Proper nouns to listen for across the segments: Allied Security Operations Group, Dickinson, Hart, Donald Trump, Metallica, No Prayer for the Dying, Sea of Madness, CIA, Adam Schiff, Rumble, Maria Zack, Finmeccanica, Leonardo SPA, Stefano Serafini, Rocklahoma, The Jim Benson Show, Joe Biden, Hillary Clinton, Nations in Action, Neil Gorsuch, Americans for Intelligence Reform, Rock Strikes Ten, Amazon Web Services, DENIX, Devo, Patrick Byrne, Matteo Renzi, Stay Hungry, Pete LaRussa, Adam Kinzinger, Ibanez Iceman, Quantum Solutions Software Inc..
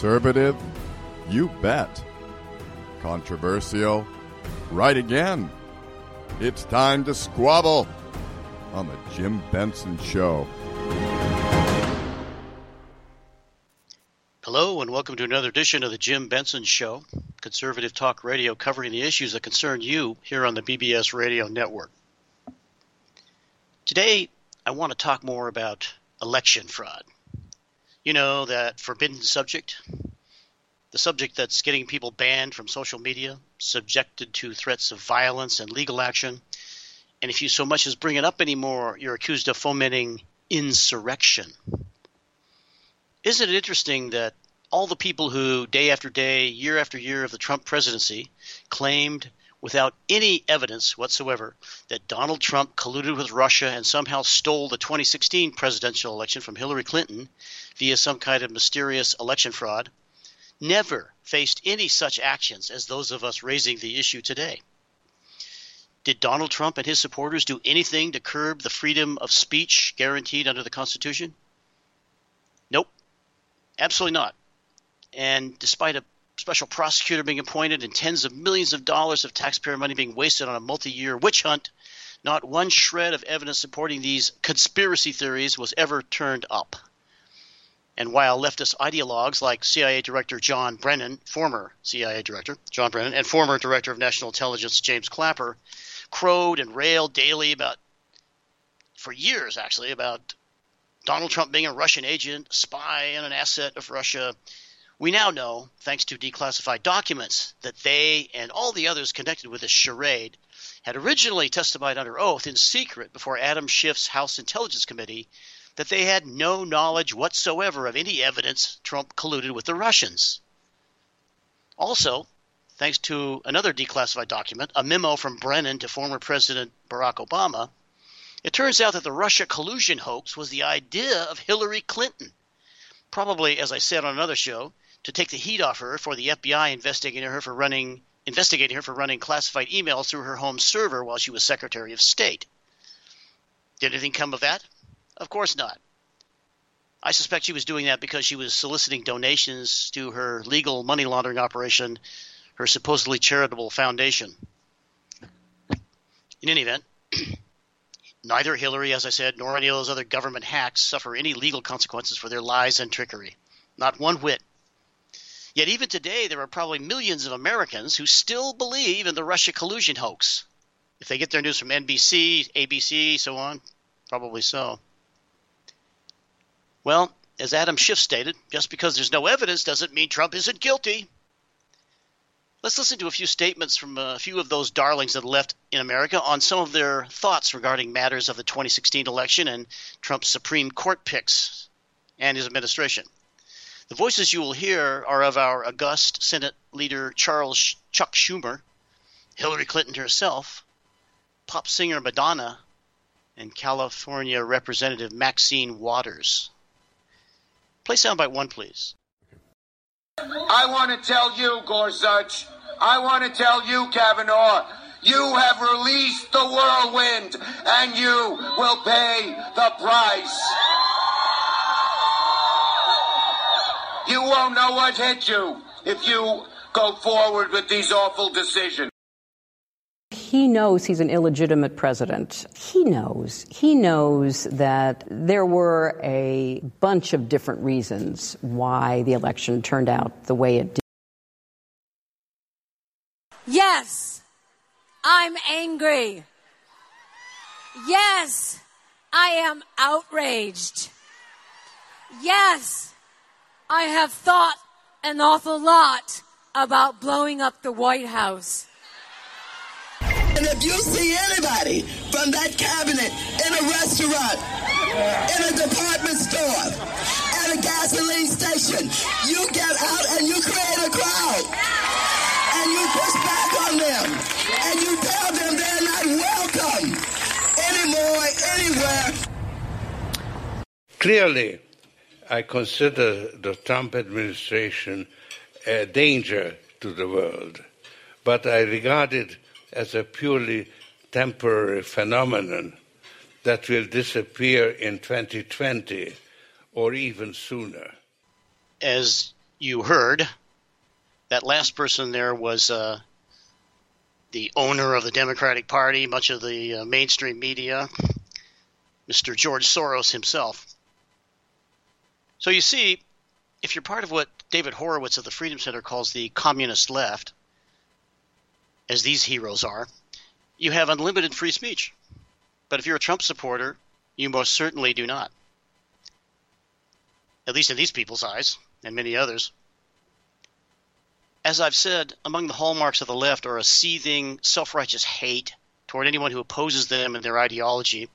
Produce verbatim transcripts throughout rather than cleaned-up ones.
Conservative? You bet. Controversial? Right again. It's time to squabble on The Jim Benson Show. Hello and welcome to another edition of The Jim Benson Show, conservative talk radio covering the issues that concern you here on the B B S radio network. Today, I want to talk more about election fraud. You know, that forbidden subject, the subject that's getting people banned from social media, subjected to threats of violence and legal action. And if you so much as bring it up anymore, you're accused of fomenting insurrection. Isn't it interesting that all the people who day after day, year after year of the Trump presidency claimed without any evidence whatsoever that Donald Trump colluded with Russia and somehow stole the twenty sixteen presidential election from Hillary Clinton via some kind of mysterious election fraud, never faced any such actions as those of us raising the issue today? Did Donald Trump and his supporters do anything to curb the freedom of speech guaranteed under the Constitution? Nope. Absolutely not. And despite a special prosecutor being appointed and tens of millions of dollars of taxpayer money being wasted on a multi-year witch hunt, not one shred of evidence supporting these conspiracy theories was ever turned up. And while leftist ideologues like C I A Director John Brennan, former C I A Director John Brennan, and former Director of National Intelligence James Clapper crowed and railed daily about – for years actually – about Donald Trump being a Russian agent, a spy, and an asset of Russia, we now know, thanks to declassified documents, that they and all the others connected with this charade had originally testified under oath in secret before Adam Schiff's House Intelligence Committee that they had no knowledge whatsoever of any evidence Trump colluded with the Russians. Also, thanks to another declassified document, a memo from Brennan to former President Barack Obama, it turns out that the Russia collusion hoax was the idea of Hillary Clinton, probably, as I said on another show, to take the heat off her for the F B I investigating her for running investigating her for running classified emails through her home server while she was Secretary of State. Did anything come of that? Of course not. I suspect she was doing that because she was soliciting donations to her legal money laundering operation, her supposedly charitable foundation. In any event, neither Hillary, as I said, nor any of those other government hacks suffer any legal consequences for their lies and trickery. Not one whit. Yet even today there are probably millions of Americans who still believe in the Russia collusion hoax. If they get their news from N B C, A B C, so on, probably so. Well, as Adam Schiff stated, just because there's no evidence doesn't mean Trump isn't guilty. Let's listen to a few statements from a few of those darlings of the left in America on some of their thoughts regarding matters of the twenty sixteen election and Trump's Supreme Court picks and his administration. The voices you will hear are of our august Senate leader Charles Chuck Schumer, Hillary Clinton herself, pop singer Madonna, and California Representative Maxine Waters. Play soundbite one, please. I want to tell you, Gorsuch, I want to tell you, Kavanaugh, you have released the whirlwind and you will pay the price. You won't know what hit you if you go forward with these awful decisions. He knows he's an illegitimate president. He knows. He knows that there were a bunch of different reasons why the election turned out the way it did. Yes, I'm angry. Yes, I am outraged. Yes, I have thought an awful lot about blowing up the White House. And if you see anybody from that cabinet in a restaurant, in a department store, at a gasoline station, you get out and you create a crowd. And you push back on them. And you tell them they're not welcome anymore, anywhere. Clearly, I consider the Trump administration a danger to the world. But I regard it as a purely temporary phenomenon that will disappear in twenty twenty or even sooner. As you heard that last person there was uh, the owner of the Democratic Party, much of the uh, mainstream media, Mister George Soros himself. So you see, if you're part of what David Horowitz of the Freedom Center calls the communist left, as these heroes are, you have unlimited free speech. But if you're a Trump supporter, you most certainly do not, at least in these people's eyes and many others. As I've said, among the hallmarks of the left are a seething, self-righteous hate toward anyone who opposes them and their ideology,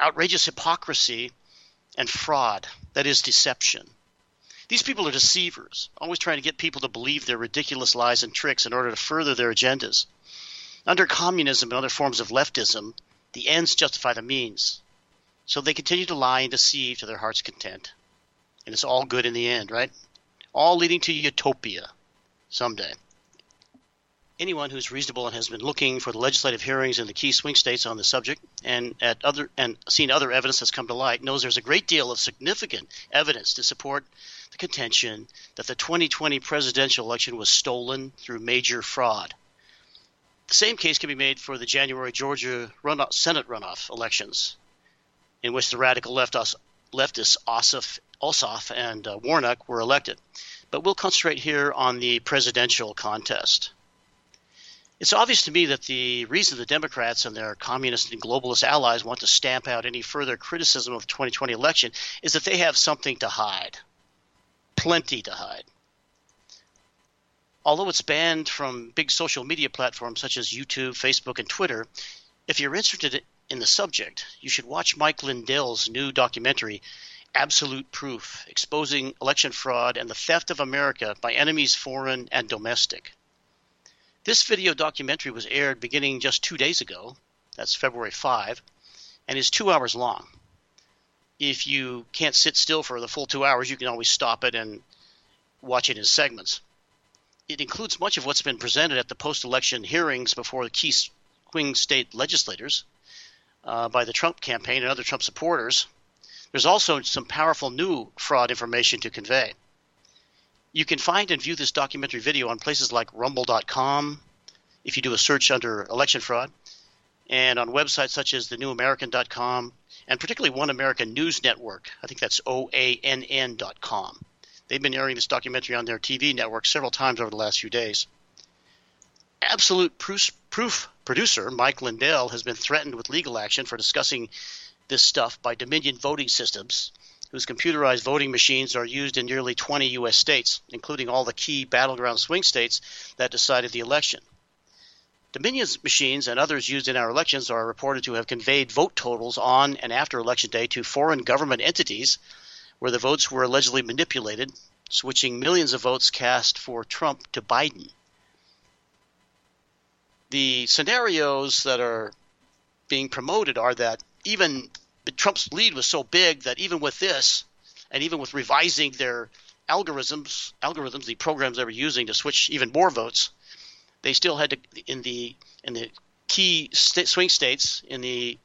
outrageous hypocrisy, and fraud, that is, deception. These people are deceivers, always trying to get people to believe their ridiculous lies and tricks in order to further their agendas. Under communism and other forms of leftism, the ends justify the means. So they continue to lie and deceive to their heart's content. And it's all good in the end, right? All leading to utopia someday. Anyone who's reasonable and has been looking for the legislative hearings in the key swing states on the subject and at other and seen other evidence that's come to light knows there's a great deal of significant evidence to support the contention that the twenty twenty presidential election was stolen through major fraud. The same case can be made for the January Georgia runoff, Senate runoff elections, in which the radical left, leftists Ossoff, Ossoff and uh, Warnock were elected. But we'll concentrate here on the presidential contest. It's obvious to me that the reason the Democrats and their communist and globalist allies want to stamp out any further criticism of the twenty twenty election is that they have something to hide, plenty to hide. Although it's banned from big social media platforms such as YouTube, Facebook, and Twitter, if you're interested in the subject, you should watch Mike Lindell's new documentary, Absolute Proof, Exposing Election Fraud and the Theft of America by Enemies Foreign and Domestic. This video documentary was aired beginning just two days ago, that's February fifth, and is two hours long. If you can't sit still for the full two hours, you can always stop it and watch it in segments. It includes much of what's been presented at the post-election hearings before the key swing state legislators uh, by the Trump campaign and other Trump supporters. There's also some powerful new fraud information to convey. You can find and view this documentary video on places like Rumble dot com if you do a search under election fraud, and on websites such as the new american dot com and particularly One American News Network. I think that's O A N N dot com. They've been airing this documentary on their T V network several times over the last few days. Absolute Proof, proof producer Mike Lindell has been threatened with legal action for discussing this stuff by Dominion Voting Systems, whose computerized voting machines are used in nearly twenty U S states, including all the key battleground swing states that decided the election. Dominion's machines and others used in our elections are reported to have conveyed vote totals on and after Election Day to foreign government entities where the votes were allegedly manipulated, switching millions of votes cast for Trump to Biden. The scenarios that are being promoted are that even But Trump's lead was so big that even with this, and even with revising their algorithms, algorithms, the programs they were using to switch even more votes, they still had to in the in the key st- swing states in the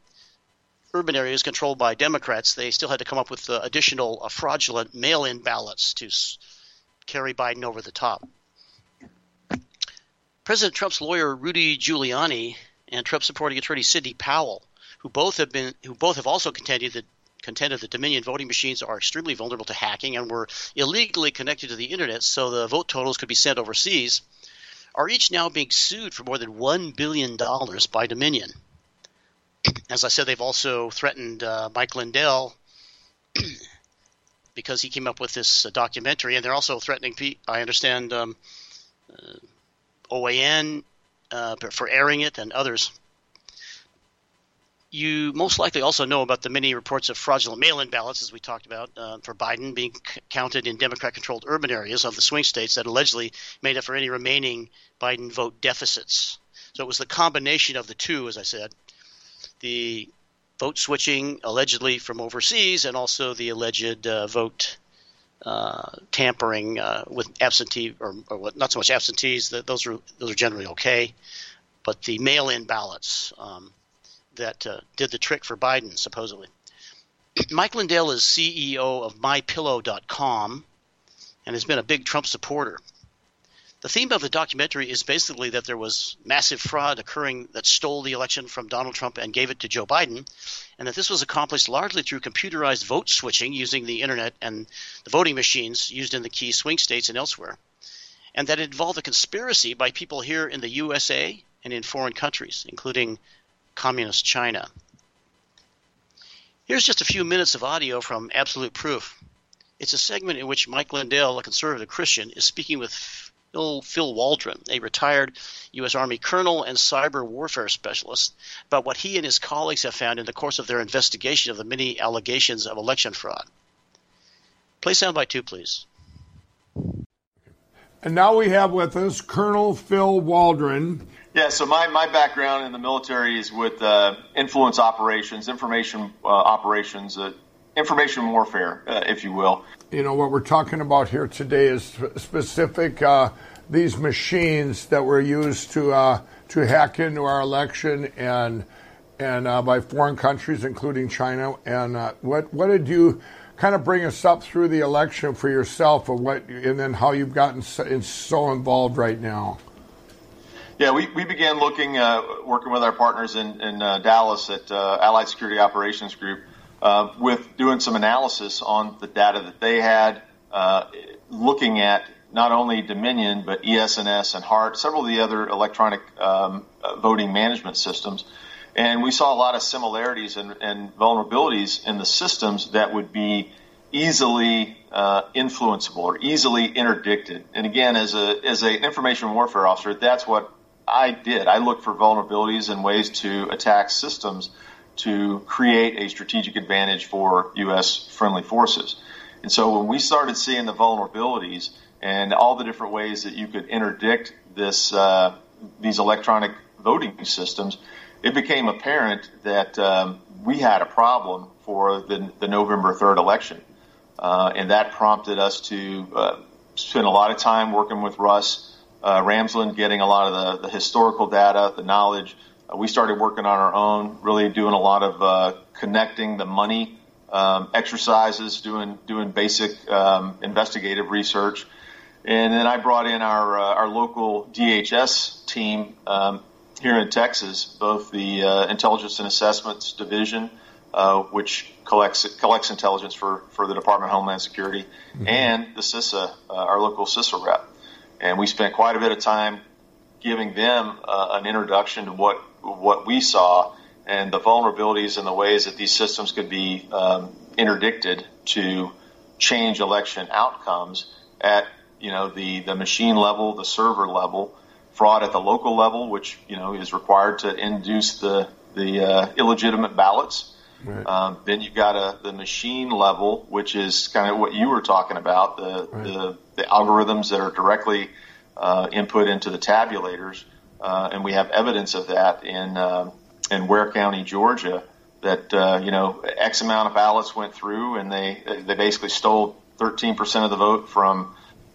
urban areas controlled by Democrats, they still had to come up with uh, additional uh, fraudulent mail-in ballots to s- carry Biden over the top. President Trump's lawyer Rudy Giuliani and Trump supporting attorney Sidney Powell, who both have been, who both have also contended that contended that Dominion voting machines are extremely vulnerable to hacking and were illegally connected to the internet, so the vote totals could be sent overseas, are each now being sued for more than one billion dollars by Dominion. As I said, they've also threatened uh, Mike Lindell because he came up with this uh, documentary, and they're also threatening, I understand, um, uh, O A N uh, for airing it and others. You most likely also know about the many reports of fraudulent mail-in ballots, as we talked about, uh, for Biden being c- counted in Democrat-controlled urban areas of the swing states that allegedly made up for any remaining Biden vote deficits. So it was the combination of the two, as I said, the vote switching allegedly from overseas and also the alleged uh, vote uh, tampering uh, with absentee – or, or not so much absentees. Those are, those are generally okay, but the mail-in ballots um, – that uh, did the trick for Biden, supposedly. Mike Lindell is C E O of my pillow dot com, and has been a big Trump supporter. The theme of the documentary is basically that there was massive fraud occurring that stole the election from Donald Trump and gave it to Joe Biden, and that this was accomplished largely through computerized vote switching using the internet and the voting machines used in the key swing states and elsewhere, and that it involved a conspiracy by people here in the U S A and in foreign countries, including communist China. Here's just a few minutes of audio from Absolute Proof. It's a segment in which Mike Lindell, a conservative Christian, is speaking with Phil Waldron, a retired U S Army colonel and cyber warfare specialist, about what he and his colleagues have found in the course of their investigation of the many allegations of election fraud. Play soundbite two, please. And now we have with us Colonel Phil Waldron. Yeah, so my, my background in the military is with uh, influence operations, information uh, operations, uh, information warfare, uh, if you will. You know, what we're talking about here today is specific, uh, these machines that were used to uh, to hack into our election and and uh, by foreign countries, including China. And uh, what what did you kind of bring us up through the election for yourself, of what, and then how you've gotten so, so involved right now? Yeah, we, we began looking, uh, working with our partners in, in uh, Dallas at uh, Allied Security Operations Group uh, with doing some analysis on the data that they had, uh, looking at not only Dominion, but E S and S and HART, several of the other electronic um, voting management systems. And we saw a lot of similarities and, and vulnerabilities in the systems that would be easily uh, influenceable or easily interdicted. And again, as a as an information warfare officer, that's what I did. I looked for vulnerabilities and ways to attack systems to create a strategic advantage for U S friendly forces. And so when we started seeing the vulnerabilities and all the different ways that you could interdict this uh, these electronic voting systems, it became apparent that um, we had a problem for the, the November third election. Uh, and that prompted us to uh, spend a lot of time working with Russ Uh, Ramsland, getting a lot of the, the historical data, the knowledge. Uh, we started working on our own, really doing a lot of uh, connecting the money um, exercises, doing doing basic um, investigative research. And then I brought in our uh, our local D H S team um, here in Texas, both the uh, Intelligence and Assessments Division, uh, which collects collects intelligence for, for the Department of Homeland Security, mm-hmm. and the CISA, uh, our local CISA rep. And we spent quite a bit of time giving them uh, an introduction to what what we saw and the vulnerabilities and the ways that these systems could be um, interdicted to change election outcomes at, you know, the, the machine level, the server level, fraud at the local level, which, you know, is required to induce the, the uh, illegitimate ballots. Right. Um, then you've got a, the machine level, which is kind of what you were talking about, the right. the, the algorithms that are directly uh, input into the tabulators. Uh, and we have evidence of that in uh, in Ware County, Georgia, that, uh, you know, X amount of ballots went through and they, they basically stole thirteen percent of the vote from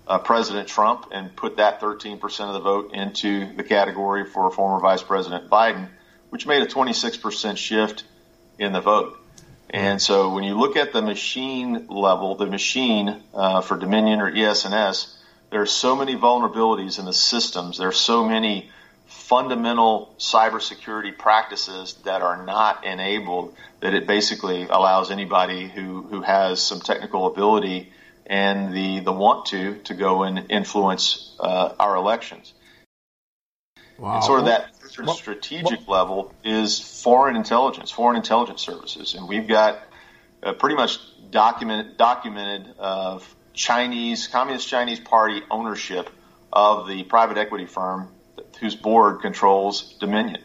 uh, President Trump and put that thirteen percent of the vote into the category for former Vice President Biden, which made a twenty-six percent shift in the vote. And so when you look at the machine level, the machine uh, for Dominion or E S and S, there are so many vulnerabilities in the systems. There are so many fundamental cybersecurity practices that are not enabled that it basically allows anybody who, who has some technical ability and the, the want to to go and influence uh, our elections. Wow. And sort of that strategic level is foreign intelligence, foreign intelligence services. And we've got uh, pretty much documented, documented of Chinese, Communist Chinese Party ownership of the private equity firm whose board controls Dominion.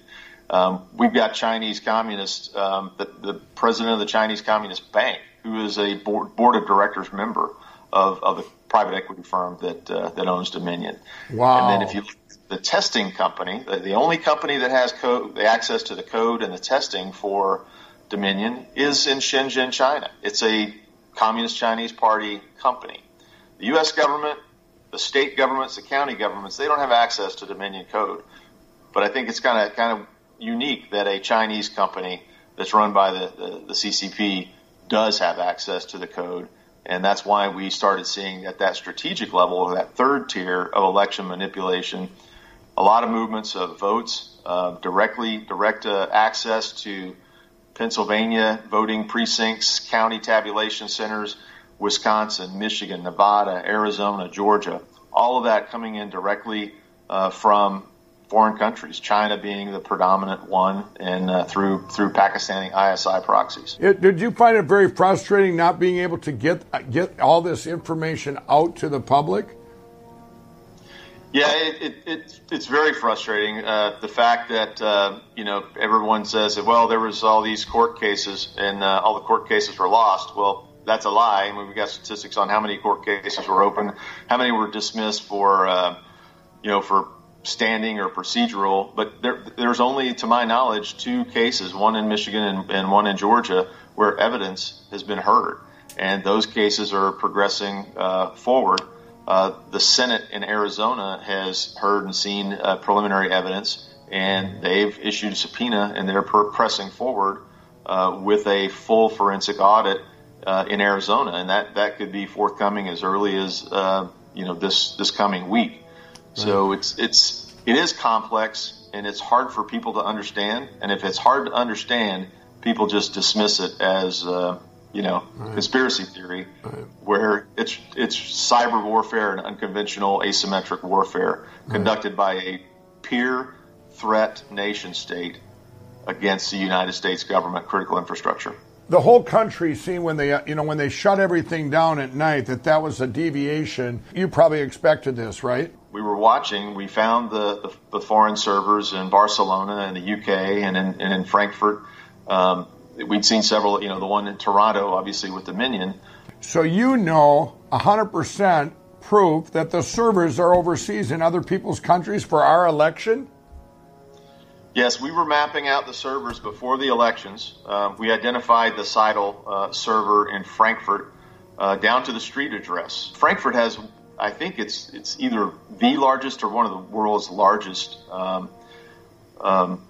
Um, we've got Chinese Communist, um, the, the president of the Chinese Communist Bank, who is a board, board of directors member of, of the private equity firm that, uh, that owns Dominion. Wow. And then if you look, the testing company, the only company that has code, the access to the code and the testing for Dominion is in Shenzhen, China. It's a Communist Chinese Party company. The U S government, the state governments, the county governments, they don't have access to Dominion code. But I think it's kind of kind of unique that a Chinese company that's run by the, the, the C C P does have access to the code And that's why we started seeing at that strategic level, or that third tier of election manipulation, a lot of movements of votes, uh, directly direct uh, access to Pennsylvania voting precincts, county tabulation centers, Wisconsin, Michigan, Nevada, Arizona, Georgia, all of that coming in directly uh, from foreign countries, China being the predominant one, and uh, through through Pakistani I S I proxies. It, did you find it very frustrating not being able to get get all this information out to the public? Yeah, it, it, it's it's very frustrating. Uh, the fact that uh, you know everyone says that, well, there was all these court cases and uh, all the court cases were lost. Well, that's a lie. I mean, we've got statistics on how many court cases were open, how many were dismissed for uh, you know for. standing or procedural, but there, there's only, to my knowledge, two cases, one in Michigan and, and one in Georgia, where evidence has been heard, and those cases are progressing uh, forward. Uh, the Senate in Arizona has heard and seen uh, preliminary evidence, and they've issued a subpoena, and they're per- pressing forward uh, with a full forensic audit uh, in Arizona, and that, that could be forthcoming as early as uh, you know this this coming week. So it's it's it is complex, and it's hard for people to understand. And if it's hard to understand, people just dismiss it as uh, you know right. conspiracy theory, right. where it's it's cyber warfare and unconventional asymmetric warfare conducted right. by a peer threat nation state against the United States government critical infrastructure. The whole country seen when they, you know, when they shut everything down at night, that that was a deviation. You probably expected this, right? We were watching. We found the, the, the foreign servers in Barcelona and the U K and in, and in Frankfurt. Um, we'd seen several, you know, the one in Toronto, obviously, with Dominion. So you know one hundred percent proof that the servers are overseas in other people's countries for our election? Yes, we were mapping out the servers before the elections. Uh, we identified the Seidel uh, server in Frankfurt uh, down to the street address. Frankfurt has, I think it's it's either the largest or one of the world's largest um, um,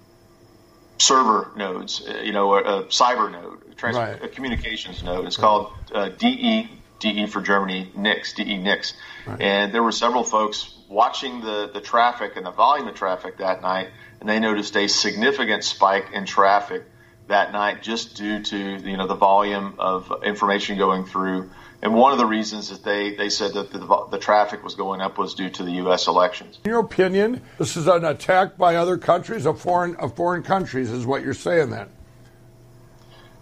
server nodes, you know, a, a cyber node, trans- right. a communications node. It's right. called uh, D E, D E for Germany, N I X, D E N I X. Right. And there were several folks watching the, the traffic and the volume of traffic that night, and they noticed a significant spike in traffic that night just due to, you know, the volume of information going through. And one of the reasons that they, they said that the, the traffic was going up was due to the U S elections. In your opinion, this is an attack by other countries, of foreign, of foreign countries, is what you're saying then?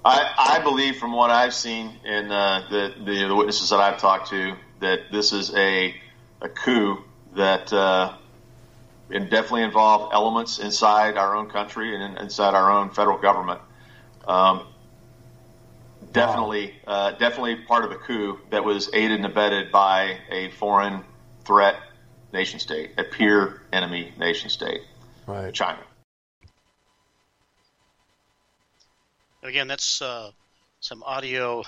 I, I believe from what I've seen in uh, the, the, the witnesses that I've talked to that this is a, a coup that uh, it definitely involved elements inside our own country and in, inside our own federal government. Um, definitely, wow. uh, definitely part of a coup that was aided and abetted by a foreign threat nation state, a peer enemy nation state, right. China. Again, that's uh, some audio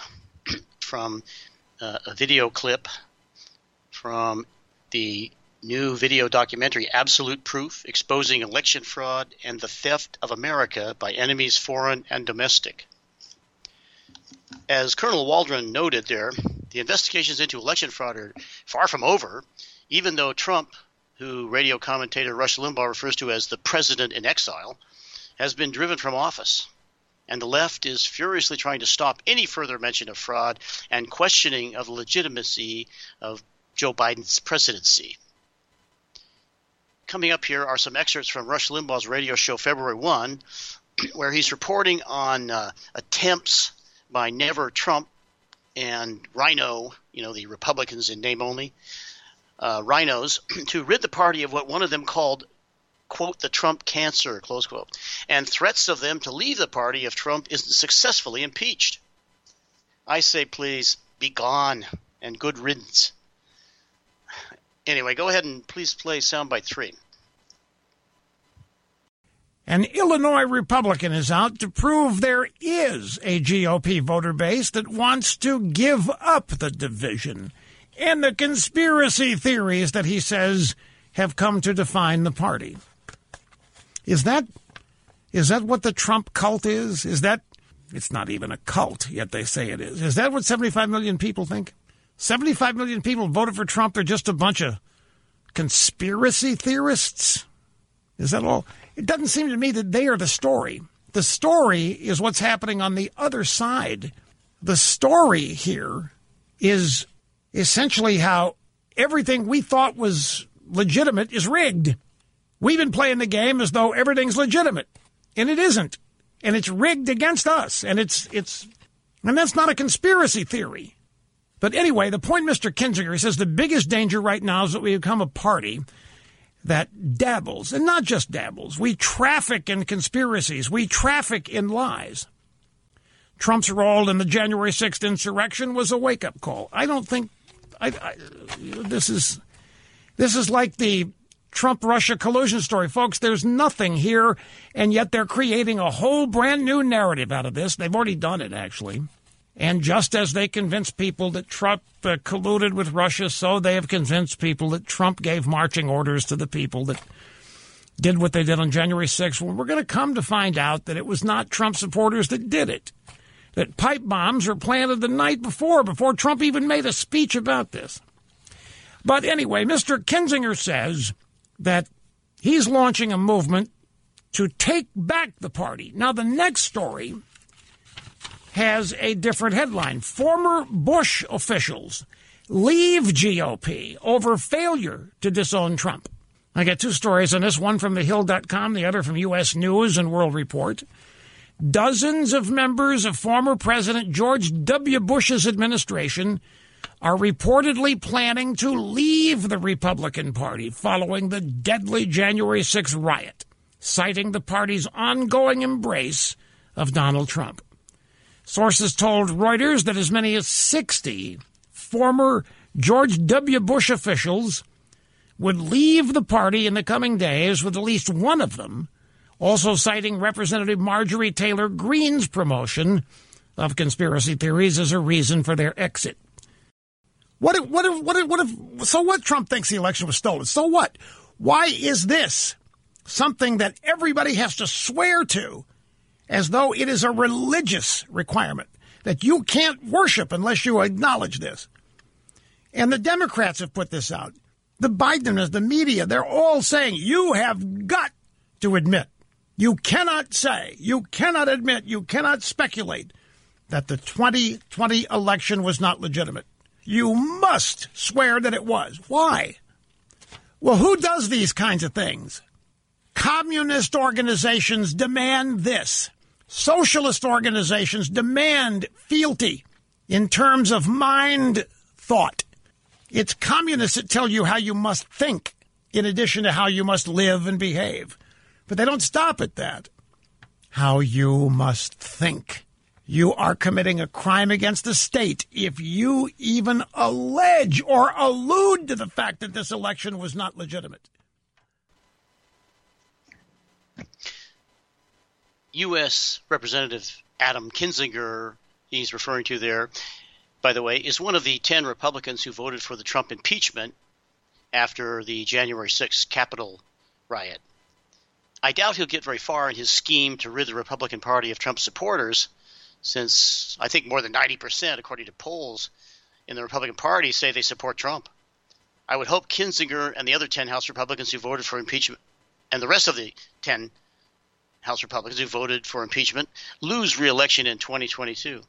from uh, a video clip from the new video documentary, Absolute Proof, Exposing Election Fraud and the Theft of America by Enemies Foreign and Domestic. As Colonel Waldron noted there, the investigations into election fraud are far from over, even though Trump, who radio commentator Rush Limbaugh refers to as the president in exile, has been driven from office. And the left is furiously trying to stop any further mention of fraud and questioning of the legitimacy of Joe Biden's presidency. Coming up here are some excerpts from Rush Limbaugh's radio show February first, where he's reporting on uh, attempts by Never Trump and Rhino, you know, the Republicans in name only, uh, rhinos, to rid the party of what one of them called, quote, the Trump cancer, close quote, and threats of them to leave the party if Trump isn't successfully impeached. I say, please, be gone and good riddance. Anyway, go ahead and please play soundbite three. An Illinois Republican is out to prove there is a G O P voter base that wants to give up the division and the conspiracy theories that he says have come to define the party. Is that is that what the Trump cult is? Is that, it's not even a cult, yet they say it is. Is that what seventy-five million people think? seventy-five million people voted for Trump. They're just a bunch of conspiracy theorists. Is that all? It doesn't seem to me that they are the story. The story is what's happening on the other side. The story here is essentially how everything we thought was legitimate is rigged. We've been playing the game as though everything's legitimate, and it isn't. And it's rigged against us, and it's it's and that's not a conspiracy theory. But anyway, the point, Mister Kinzinger says the biggest danger right now is that we become a party that dabbles, and not just dabbles. We traffic in conspiracies. We traffic in lies. Trump's role in the January sixth insurrection was a wake-up call. I don't think I, I, this is this is like the Trump-Russia collusion story, folks. There's nothing here, and yet they're creating a whole brand new narrative out of this. They've already done it, actually. And just as they convinced people that Trump uh, colluded with Russia, so they have convinced people that Trump gave marching orders to the people that did what they did on January sixth. Well, we're going to come to find out that it was not Trump supporters that did it, that pipe bombs were planted the night before, before Trump even made a speech about this. But anyway, Mister Kinzinger says that he's launching a movement to take back the party. Now, the next story has a different headline. Former Bush officials leave G O P over failure to disown Trump. I got two stories on this, one from the hill dot com, the other from U S News and World Report. Dozens of members of former President George W. Bush's administration are reportedly planning to leave the Republican Party following the deadly January sixth riot, citing the party's ongoing embrace of Donald Trump. Sources told Reuters that as many as sixty former George W. Bush officials would leave the party in the coming days, with at least one of them also citing Representative Marjorie Taylor Greene's promotion of conspiracy theories as a reason for their exit. What if, what if, what if, what if, so what? Trump thinks the election was stolen. So what? Why is this something that everybody has to swear to, as though it is a religious requirement that you can't worship unless you acknowledge this? And the Democrats have put this out. The Bideners, the media, they're all saying you have got to admit. You cannot say, you cannot admit, you cannot speculate that the twenty twenty election was not legitimate. You must swear that it was. Why? Well, who does these kinds of things? Communist organizations demand this. Socialist organizations demand fealty in terms of mind thought. It's communists that tell you how you must think in addition to how you must live and behave. But they don't stop at that. How you must think. You are committing a crime against the state if you even allege or allude to the fact that this election was not legitimate. U S. Representative Adam Kinzinger, he's referring to there, by the way, is one of the ten Republicans who voted for the Trump impeachment after the January sixth Capitol riot. I doubt he'll get very far in his scheme to rid the Republican Party of Trump supporters, since I think more than ninety percent, according to polls, in the Republican Party say they support Trump. I would hope Kinzinger and the other ten House Republicans who voted for impeachment, and the rest of the ten House Republicans who voted for impeachment, lose re-election in twenty twenty-two.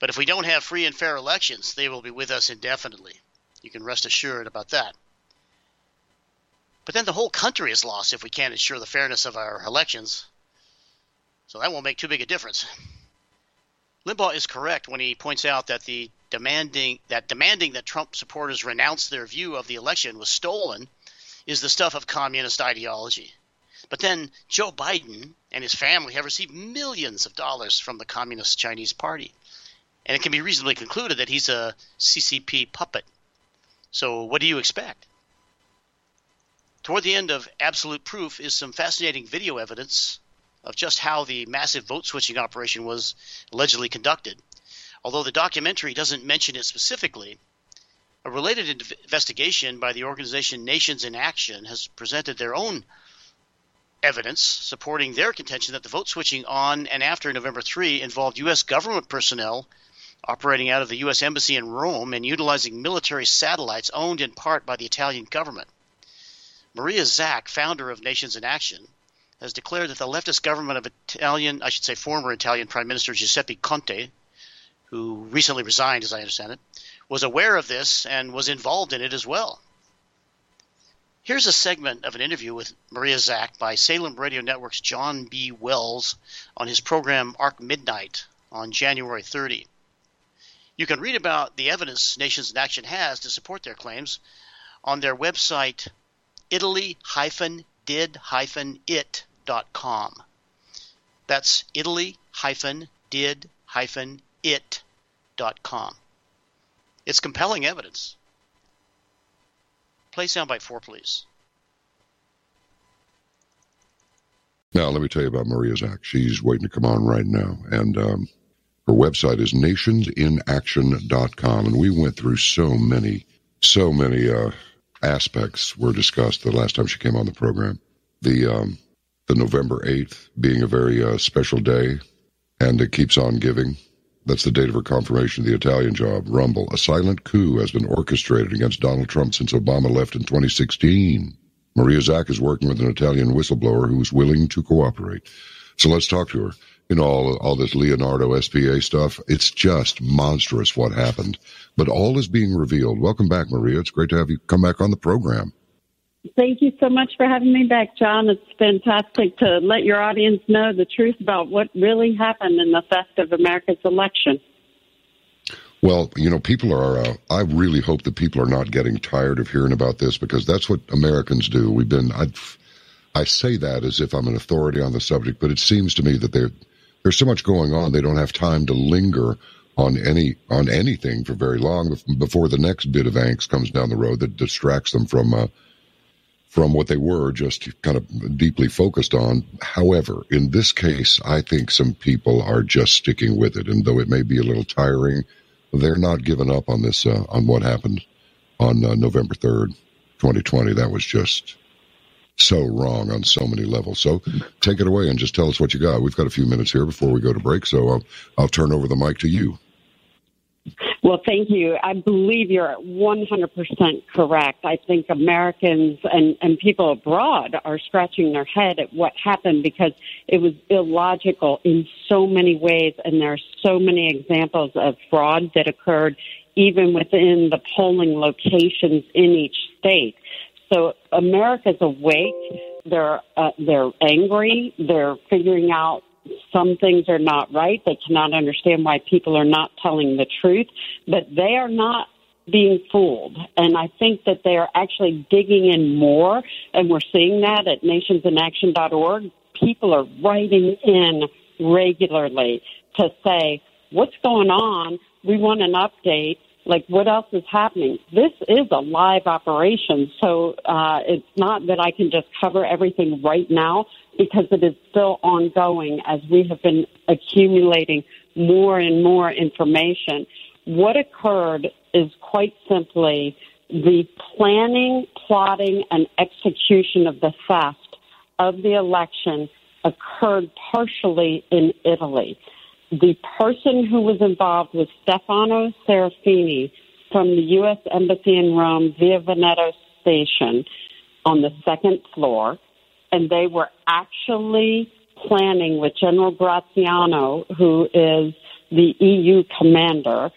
But if we don't have free and fair elections, they will be with us indefinitely. You can rest assured about that. But then the whole country is lost if we can't ensure the fairness of our elections. So that won't make too big a difference. Limbaugh is correct when he points out that the demanding that demanding that Trump supporters renounce their view of the election was stolen is the stuff of communist ideology. But then Joe Biden and his family have received millions of dollars from the Communist Chinese Party. And it can be reasonably concluded that he's a C C P puppet. So what do you expect? Toward the end of Absolute Proof is some fascinating video evidence of just how the massive vote-switching operation was allegedly conducted. Although the documentary doesn't mention it specifically, a related investigation by the organization Nations in Action has presented their own evidence supporting their contention that the vote switching on and after November third involved U S government personnel operating out of the U S Embassy in Rome and utilizing military satellites owned in part by the Italian government. Maria Zack, founder of Nations in Action, has declared that the leftist government of Italian, I should say former Italian Prime Minister Giuseppe Conte, who recently resigned, as I understand it, was aware of this and was involved in it as well. Here's a segment of an interview with Maria Zack by Salem Radio Network's John B. Wells on his program Arc Midnight on January thirtieth. You can read about the evidence Nations in Action has to support their claims on their website italy dash did dash it dot com. That's italy dash did dash it dot com. It's compelling evidence. Play soundbite four, please. Now, let me tell you about Maria Zack. She's waiting to come on right now. And um, her website is nations in action dot com. And we went through so many, so many uh, aspects were discussed the last time she came on the program. The, um, the November eighth being a very uh, special day, and it keeps on giving. That's the date of her confirmation of the Italian job. Rumble, a silent coup has been orchestrated against Donald Trump since Obama left in twenty sixteen. Maria Zack is working with an Italian whistleblower who's willing to cooperate. So let's talk to her. You know, all, all this Leonardo S P A stuff, it's just monstrous what happened. But all is being revealed. Welcome back, Maria. It's great to have you come back on the program. Thank you so much for having me back, John. It's fantastic to let your audience know the truth about what really happened in the theft of America's election. Well, you know, people are, uh, I really hope that people are not getting tired of hearing about this, because that's what Americans do. We've been, I, I say that as if I'm an authority on the subject, but it seems to me that there, there's so much going on, they don't have time to linger on any on anything for very long before the next bit of angst comes down the road that distracts them from uh, from what they were just kind of deeply focused on. However, in this case, I think some people are just sticking with it. And though it may be a little tiring, they're not giving up on this, uh, on what happened on uh, November third, twenty twenty. That was just so wrong on so many levels. So take it away and just tell us what you got. We've got a few minutes here before we go to break, so I'll, I'll turn over the mic to you. Well, thank you. I believe you're one hundred percent correct. I think Americans and, and people abroad are scratching their head at what happened, because it was illogical in so many ways, and there are so many examples of fraud that occurred even within the polling locations in each state. So America's awake. They're uh, they're angry. They're figuring out some things are not right. They cannot understand why people are not telling the truth, but they are not being fooled. And I think that they are actually digging in more, and we're seeing that at nations in action dot org. People are writing in regularly to say, what's going on? We want an update. Like, what else is happening? This is a live operation, so uh, it's not that I can just cover everything right now, because it is still ongoing as we have been accumulating more and more information. What occurred is quite simply the planning, plotting, and execution of the theft of the election occurred partially in Italy. The person who was involved was Stefano Serafini from the U S Embassy in Rome via Veneto Station on the second floor, and they were actually planning with General Graziano, who is the E U commander,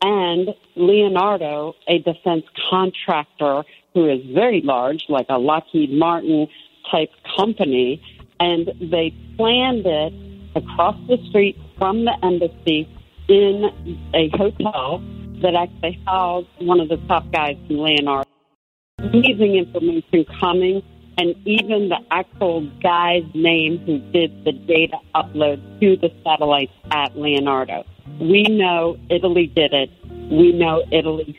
and Leonardo, a defense contractor who is very large, like a Lockheed Martin-type company, and they planned it across the street from the embassy in a hotel that actually housed one of the top guys from Leonardo. Amazing information coming, and even the actual guy's name who did the data upload to the satellites at Leonardo. We know Italy did it. We know Italy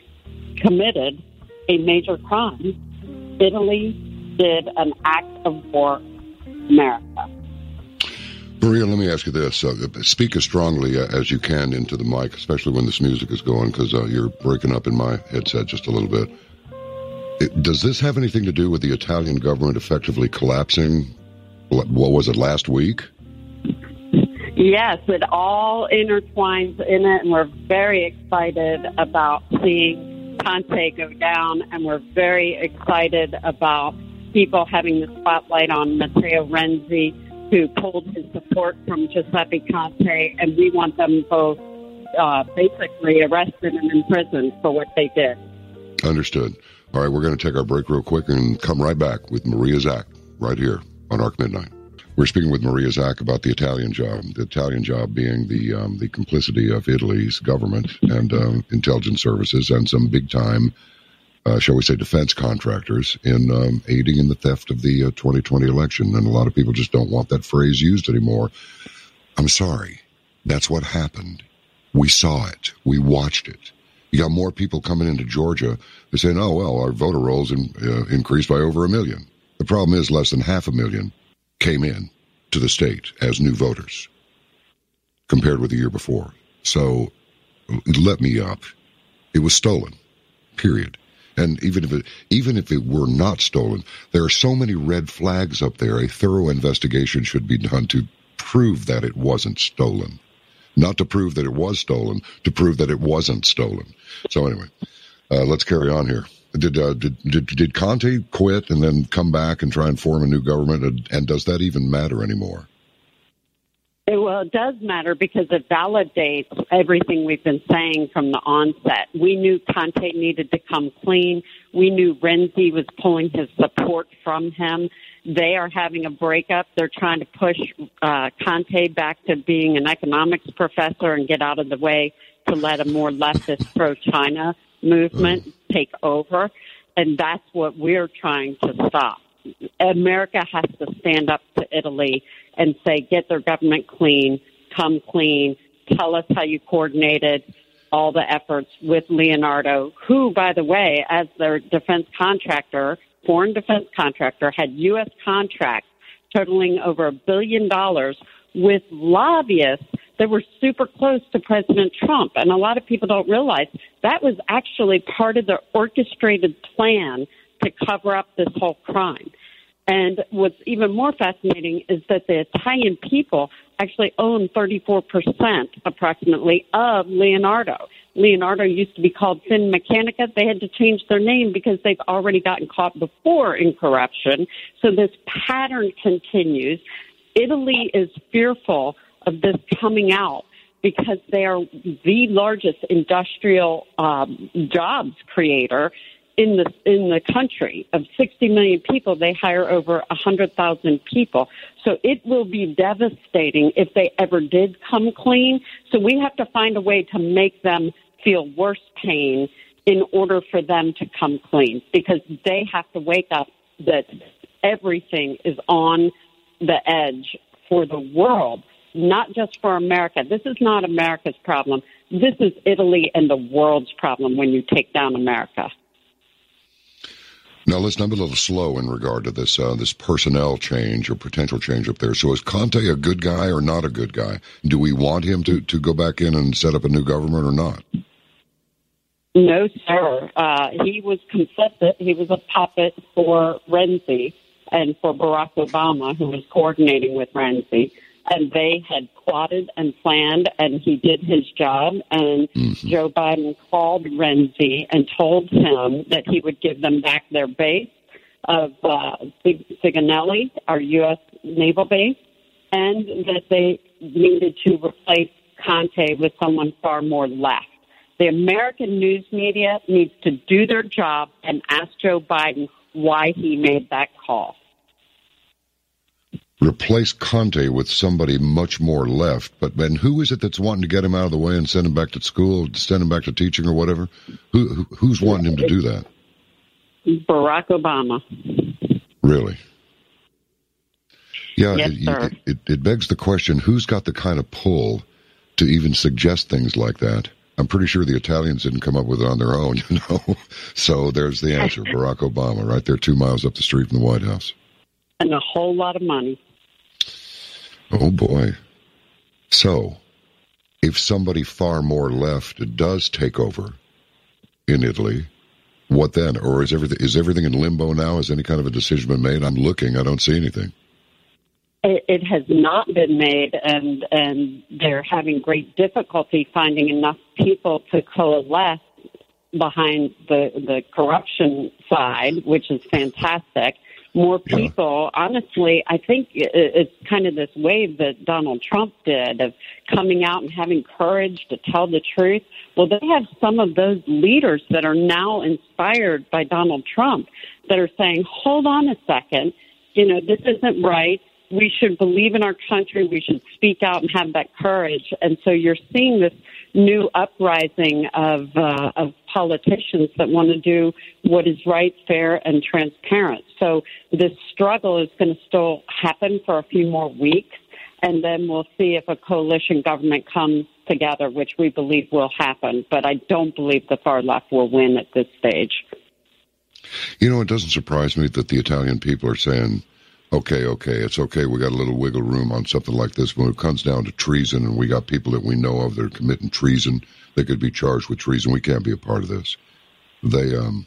committed a major crime. Italy did an act of war in America. Maria, let me ask you this. Uh, speak as strongly uh, as you can into the mic, especially when this music is going, because uh, you're breaking up in my headset just a little bit. It, does this have anything to do with the Italian government effectively collapsing? What was it, last week? Yes, it all intertwines in it, and we're very excited about seeing Conte go down, and we're very excited about people having the spotlight on Matteo Renzi, who pulled his support from Giuseppe Conte, and we want them both uh, basically arrested and in prison for what they did. Understood. All right, we're going to take our break real quick and come right back with Maria Zack right here on Arc Midnight. We're speaking with Maria Zack about the Italian job, the Italian job being the um, the complicity of Italy's government and um, intelligence services and some big-time, uh, shall we say, defense contractors in um, aiding in the theft of the uh, twenty twenty election. And a lot of people just don't want that phrase used anymore. I'm sorry. That's what happened. We saw it. We watched it. You got more people coming into Georgia. They're saying, oh, well, our voter rolls in, uh, increased by over a million. The problem is less than half a million came in to the state as new voters compared with the year before. So let me up. It was stolen, period. And even if it, even if it were not stolen, there are so many red flags up there. A thorough investigation should be done to prove that it wasn't stolen. Not to prove that it was stolen, to prove that it wasn't stolen. So anyway, uh, let's carry on here. Did, uh, did did did Conte quit and then come back and try and form a new government? And, and does that even matter anymore? Well, it does matter because it validates everything we've been saying from the onset. We knew Conte needed to come clean. We knew Renzi was pulling his support from him. They are having a breakup. They're trying to push uh, Conte back to being an economics professor and get out of the way to let a more leftist pro-China movement take over, and that's what we're trying to stop. America has to stand up to Italy and say, get their government clean, come clean, tell us how you coordinated all the efforts with Leonardo, who, by the way, as their defense contractor, foreign defense contractor, had U S contracts totaling over a billion dollars with lobbyists that were super close to President Trump. And a lot of people don't realize that was actually part of the orchestrated plan to cover up this whole crime. And what's even more fascinating is that the Italian people actually own thirty-four percent approximately of Leonardo. Leonardo used to be called Finmeccanica. They had to change their name because they've already gotten caught before in corruption. So this pattern continues. Italy is fearful of this coming out because they are the largest industrial um, jobs creator in the in the country. Of sixty million people, they hire over one hundred thousand people. So it will be devastating if they ever did come clean. So we have to find a way to make them feel worse pain in order for them to come clean, because they have to wake up that everything is on the edge for the world. Not just for America. This is not America's problem. This is Italy and the world's problem when you take down America. Now, let's not be a little slow in regard to this uh, this personnel change or potential change up there. So is Conte a good guy or not a good guy? Do we want him to, to go back in and set up a new government or not? No, sir. Uh, he was complicit. He was a puppet for Renzi and for Barack Obama, who was coordinating with Renzi. And they had plotted and planned, and he did his job. And mm-hmm. Joe Biden called Renzi and told him that he would give them back their base of uh, Sigonelli, our U S naval base, and that they needed to replace Conte with someone far more left. The American news media needs to do their job and ask Joe Biden why he made that call. Replace Conte with somebody much more left, but then who is it that's wanting to get him out of the way and send him back to school, send him back to teaching or whatever? Who, who Who's wanting him to do that? Barack Obama. Really? Yeah, yes, it, sir. It, it, it begs the question, who's got the kind of pull to even suggest things like that? I'm pretty sure the Italians didn't come up with it on their own, you know? So there's the answer, Barack Obama, right there two miles up the street from the White House. And a whole lot of money. Oh, boy. So, if somebody far more left does take over in Italy, what then? Or is everything is everything in limbo now? Has any kind of a decision been made? I'm looking. I don't see anything. It, it has not been made, and and they're having great difficulty finding enough people to coalesce behind the the corruption side, which is fantastic. More people, yeah. honestly, I think it, it's kind of this wave that Donald Trump did of coming out and having courage to tell the truth. Well, they have some of those leaders that are now inspired by Donald Trump that are saying, hold on a second, you know, this isn't right. We should believe in our country. We should speak out and have that courage. And so you're seeing this new uprising of uh, of politicians that want to do what is right, fair, and transparent. So this struggle is going to still happen for a few more weeks, and then we'll see if a coalition government comes together, which we believe will happen. But I don't believe the far left will win at this stage. You know, it doesn't surprise me that the Italian people are saying, okay, okay, it's okay, we got a little wiggle room on something like this. When it comes down to treason and we got people that we know of that are committing treason, they could be charged with treason, we can't be a part of this. They, um,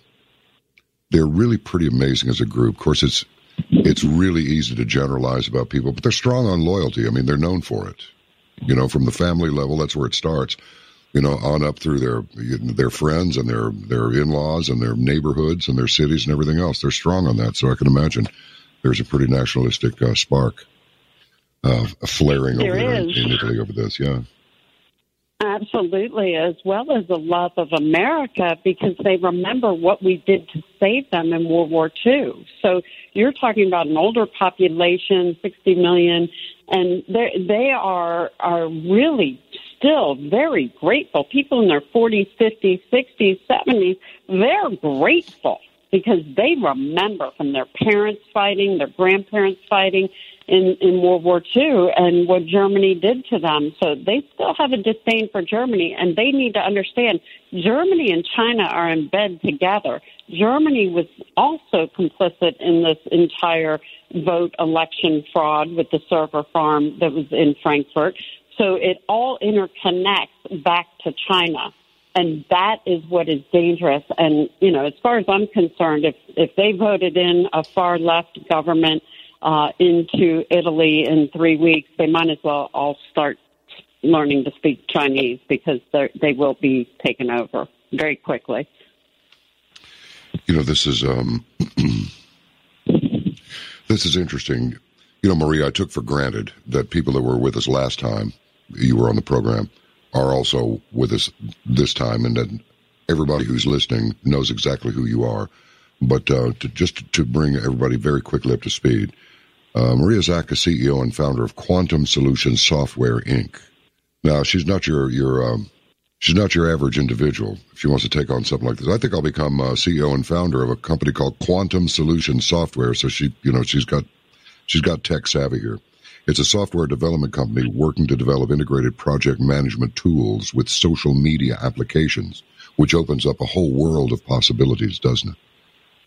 they're really pretty amazing as a group. Of course, it's it's really easy to generalize about people, but they're strong on loyalty. I mean, they're known for it. You know, from the family level, that's where it starts. You know, on up through their their friends and their, their in-laws and their neighborhoods and their cities and everything else. They're strong on that, so I can imagine there's a pretty nationalistic uh, spark uh, flaring there over there in, in Italy over this, yeah. Absolutely, as well as the love of America, because they remember what we did to save them in World War Two. So you're talking about an older population, sixty million, and they are are really still very grateful. People in their forties, fifties, sixties, seventies, they're grateful, because they remember from their parents fighting, their grandparents fighting in, in World War Two and what Germany did to them. So they still have a disdain for Germany, and they need to understand Germany and China are in bed together. Germany was also complicit in this entire vote election fraud with the server farm that was in Frankfurt. So it all interconnects back to China. And that is what is dangerous. And, you know, as far as I'm concerned, if, if they voted in a far-left government uh, into Italy in three weeks, they might as well all start learning to speak Chinese, because they will be taken over very quickly. You know, this is um, this is interesting. You know, Maria, I took for granted that people that were with us last time you were on the program are also with us this time, and that everybody who's listening knows exactly who you are. But uh, to, just to bring everybody very quickly up to speed, uh, Maria Zack is C E O and founder of Quantum Solutions Software Incorporated. Now, she's not your your um, she's not your average individual. If she wants to take on something like this, I think I'll become uh, C E O and founder of a company called Quantum Solutions Software. So she, you know, she's got she's got tech savvy here. It's a software development company working to develop integrated project management tools with social media applications, which opens up a whole world of possibilities, doesn't it?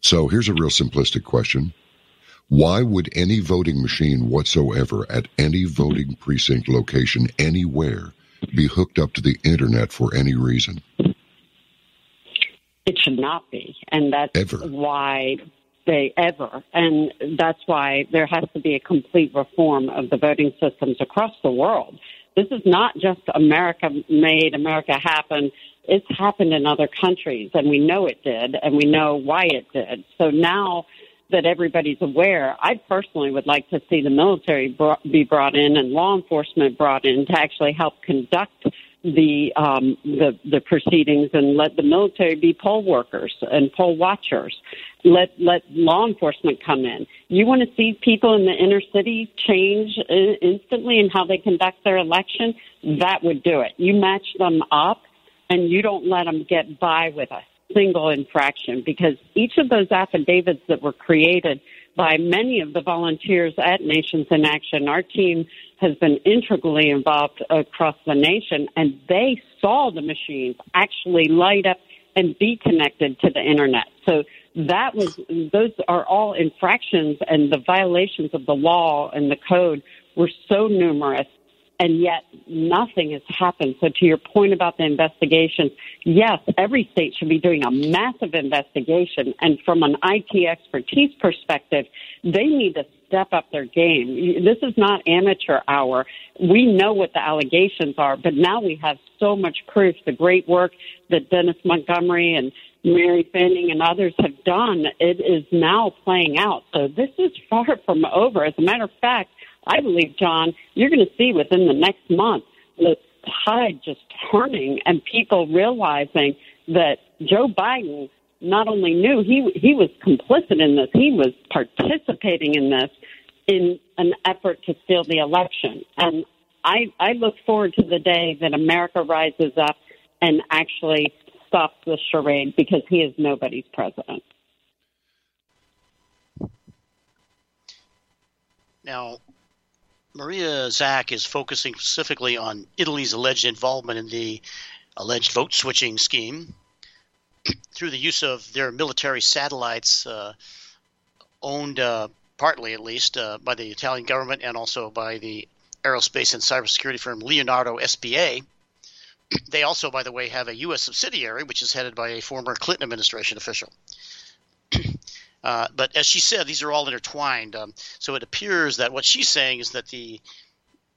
So here's a real simplistic question. Why would any voting machine whatsoever at any voting precinct location anywhere be hooked up to the internet for any reason? It should not be. And that's Ever. why... They ever. And that's why there has to be a complete reform of the voting systems across the world. This is not just America made, America happen. It's happened in other countries, and we know it did, and we know why it did. So now that everybody's aware, I personally would like to see the military be brought in and law enforcement brought in to actually help conduct the um, the, the proceedings, and let the military be poll workers and poll watchers. Let let law enforcement come in. You want to see people in the inner city change in, instantly in how they conduct their election? That would do it. You match them up, and you don't let them get by with a single infraction, because each of those affidavits that were created by many of the volunteers at Nations in Action, our team has been integrally involved across the nation, and they saw the machines actually light up and be connected to the internet. So that was, those are all infractions, and the violations of the law and the code were so numerous. and yet nothing has happened. So to your point about the investigation, yes, every state should be doing a massive investigation. And from an I T expertise perspective, they need to step up their game. This is not amateur hour. We know what the allegations are, but now we have so much proof. The great work that Dennis Montgomery and Mary Fanning and others have done, it is now playing out. So this is far from over. As a matter of fact, I believe, John, you're going to see within the next month the tide just turning and people realizing that Joe Biden not only knew, he he was complicit in this, he was participating in this in an effort to steal the election. And I, I look forward to the day that America rises up and actually stops the charade, because he is nobody's president. Now, Maria Zack is focusing specifically on Italy's alleged involvement in the alleged vote-switching scheme through the use of their military satellites, uh, owned uh, partly at least uh, by the Italian government and also by the aerospace and cybersecurity firm Leonardo S P A. They also, by the way, have a U S subsidiary, which is headed by a former Clinton administration official. Uh, but as she said, these are all intertwined. Um, so it appears that what she's saying is that the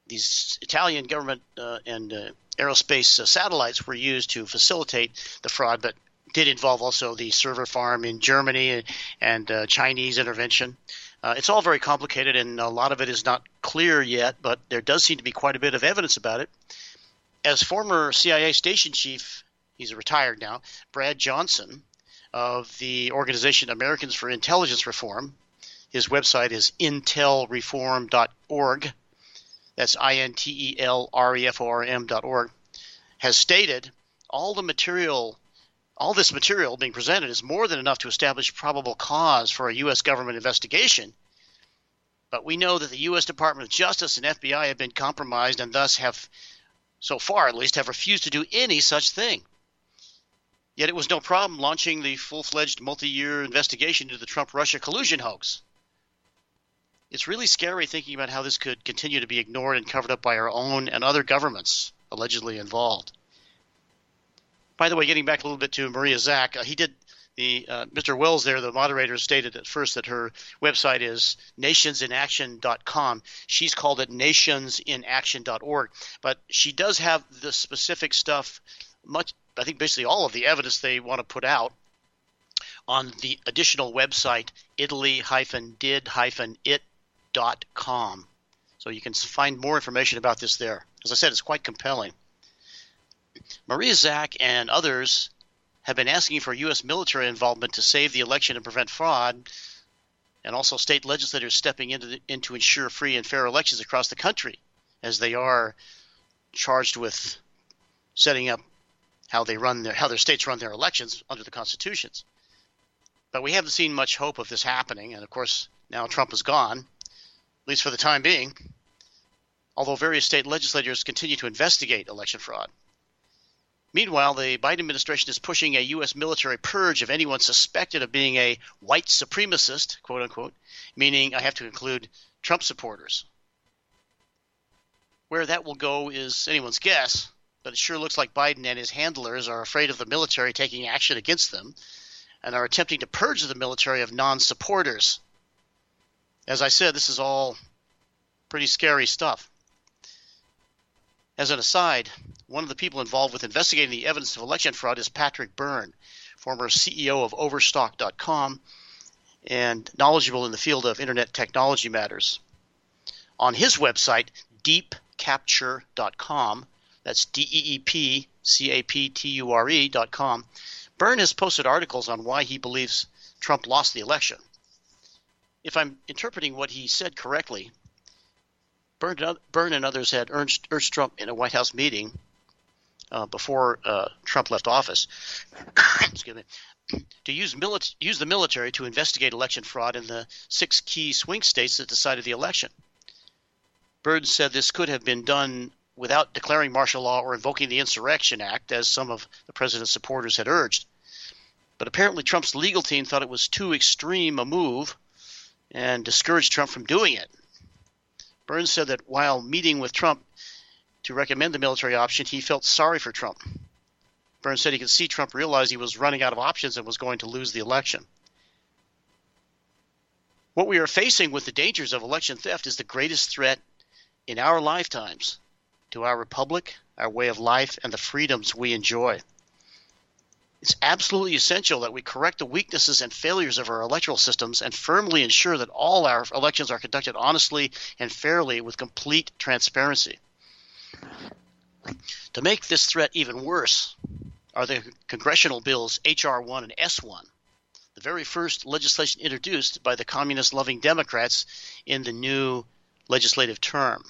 these Italian government uh, and uh, aerospace uh, satellites were used to facilitate the fraud, but did involve also the server farm in Germany and, and uh, Chinese intervention. Uh, it's all very complicated, and a lot of it is not clear yet, but there does seem to be quite a bit of evidence about it. As former C I A station chief, he's retired now, Brad Johnson of the organization Americans for Intelligence Reform, his website is intel reform dot org, that's I N T E L R E F O R M dot org, has stated all the material, all this material being presented is more than enough to establish probable cause for a U S government investigation. But we know that the U S Department of Justice and F B I have been compromised and thus have – so far at least, have refused to do any such thing. Yet it was no problem launching the full-fledged multi-year investigation into the Trump-Russia collusion hoax. It's really scary thinking about how this could continue to be ignored and covered up by our own and other governments allegedly involved. By the way, getting back a little bit to Maria Zack, uh, he did the uh, Mister Wells there, the moderator, stated at first that her website is nations in action dot com. She's called it nations in action dot org. But she does have the specific stuff, much I think basically all of the evidence they want to put out on the additional website, italy dash did dash it dot com. So you can find more information about this there. As I said, it's quite compelling. Maria Zack and others have been asking for U S military involvement to save the election and prevent fraud, and also state legislators stepping into the, in to ensure free and fair elections across the country, as they are charged with setting up how they run their how their states run their elections under the constitutions. But we haven't seen much hope of this happening, and of course now Trump is gone, at least for the time being, although various state legislators continue to investigate election fraud. Meanwhile, the Biden administration is pushing a U S military purge of anyone suspected of being a white supremacist, quote unquote, meaning I have to include Trump supporters. Where that will go is anyone's guess, but it sure looks like Biden and his handlers are afraid of the military taking action against them and are attempting to purge the military of non-supporters. As I said, this is all pretty scary stuff. As an aside, one of the people involved with investigating the evidence of election fraud is Patrick Byrne, former C E O of Overstock dot com and knowledgeable in the field of internet technology matters. On his website, deep capture dot com, that's D E E P C A P T U R E dot com, Byrne has posted articles on why he believes Trump lost the election. If I'm interpreting what he said correctly, Byrne and others had urged, urged Trump in a White House meeting uh, before uh, Trump left office excuse me, to use, mili- use the military to investigate election fraud in the six key swing states that decided the election. Byrne said this could have been done without declaring martial law or invoking the Insurrection Act, as some of the president's supporters had urged. But apparently Trump's legal team thought it was too extreme a move and discouraged Trump from doing it. Byrne said that while meeting with Trump to recommend the military option, he felt sorry for Trump. Burns said he could see Trump realize he was running out of options and was going to lose the election. What we are facing with the dangers of election theft is the greatest threat in our lifetimes to our republic, our way of life, and the freedoms we enjoy. It's absolutely essential that we correct the weaknesses and failures of our electoral systems and firmly ensure that all our elections are conducted honestly and fairly with complete transparency. To make this threat even worse are the congressional bills H R one and S one, the very first legislation introduced by the communist-loving Democrats in the new legislative term,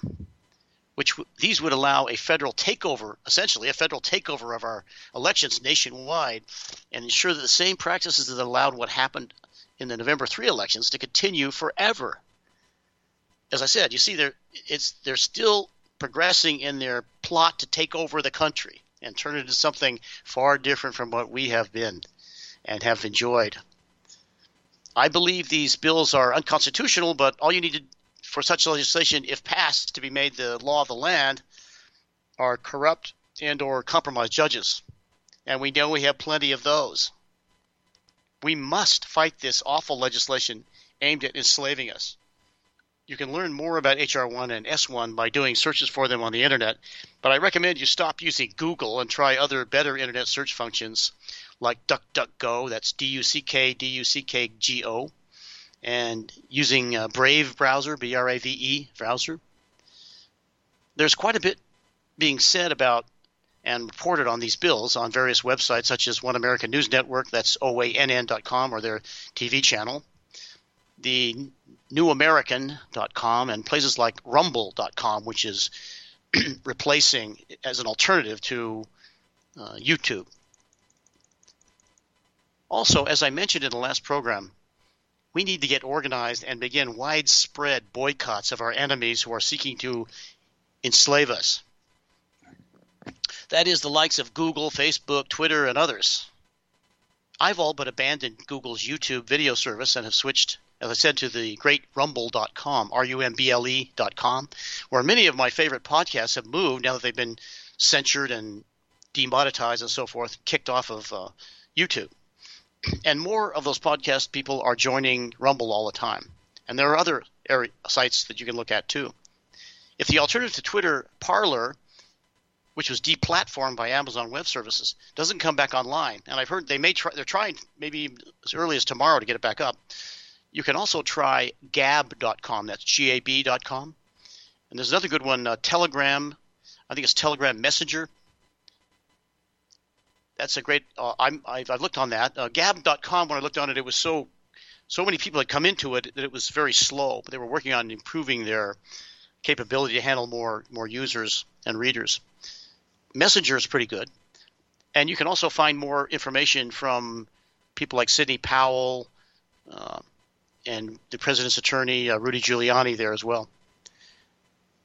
which these would allow a federal takeover, essentially a federal takeover of our elections nationwide, and ensure that the same practices that allowed what happened in the November third elections to continue forever. As I said, you see, they're, it's, they're still progressing in their plot to take over the country and turn it into something far different from what we have been and have enjoyed. I believe these bills are unconstitutional, but all you need to for such legislation, if passed, to be made the law of the land, are corrupt and or compromised judges. And we know we have plenty of those. We must fight this awful legislation aimed at enslaving us. You can learn more about H R one and S one by doing searches for them on the internet, but I recommend you stop using Google and try other better internet search functions like DuckDuckGo, that's D U C K D U C K G O, and using uh, Brave browser, B R A V E browser. There's quite a bit being said about and reported on these bills on various websites such as One American News Network, that's O A N N dot com, or their T V channel, the New American dot com, and places like Rumble dot com, which is replacing as an alternative to uh, YouTube. Also, as I mentioned in the last program, we need to get organized and begin widespread boycotts of our enemies who are seeking to enslave us. That is the likes of Google, Facebook, Twitter, and others. I've all but abandoned Google's YouTube video service and have switched, as I said, to the great rumble dot com, R U M B L E dot com, where many of my favorite podcasts have moved now that they've been censored and demonetized and so forth, kicked off of uh, YouTube. And more of those podcast people are joining Rumble all the time. And there are other area, sites that you can look at too. If the alternative to Twitter, Parler, which was deplatformed by Amazon Web Services, doesn't come back online, and I've heard they may try, they're trying maybe as early as tomorrow to get it back up, you can also try Gab dot com. That's G A B dot com. And there's another good one, uh, Telegram. I think it's Telegram Messenger. That's a great uh, – I'm, I've, I've looked on that. Uh, Gab dot com, when I looked on it, it was so so many people had come into it that it was very slow. But they were working on improving their capability to handle more, more users and readers. Messenger is pretty good. And you can also find more information from people like Sidney Powell uh, and the president's attorney, uh, Rudy Giuliani, there as well.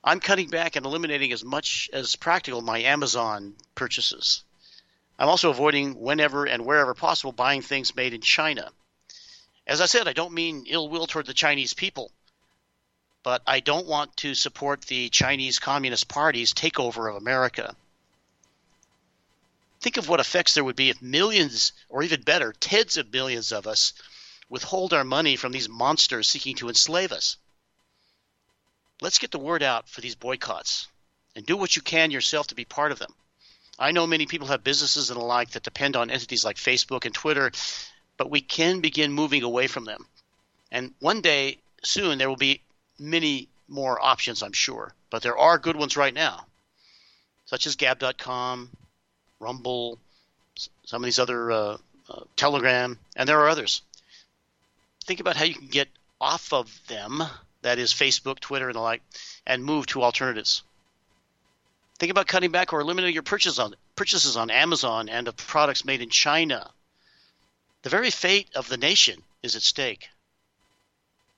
I'm cutting back and eliminating as much as practical my Amazon purchases. I'm also avoiding whenever and wherever possible buying things made in China. As I said, I don't mean ill will toward the Chinese people, but I don't want to support the Chinese Communist Party's takeover of America. Think of what effects there would be if millions, or even better, tens of millions of us withhold our money from these monsters seeking to enslave us. Let's get the word out for these boycotts and do what you can yourself to be part of them. I know many people have businesses and the like that depend on entities like Facebook and Twitter, but we can begin moving away from them. And one day soon there will be many more options, I'm sure, but there are good ones right now, such as Gab dot com, Rumble, some of these other uh, uh, Telegram, and there are others. Think about how you can get off of them, that is Facebook, Twitter, and the like, and move to alternatives. Think about cutting back or eliminating your purchase on, purchases on Amazon and of products made in China. The very fate of the nation is at stake.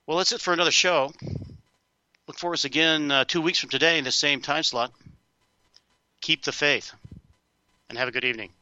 Well, that's it for another show. Look for us again uh, two weeks from today in the same time slot. Keep the faith and have a good evening.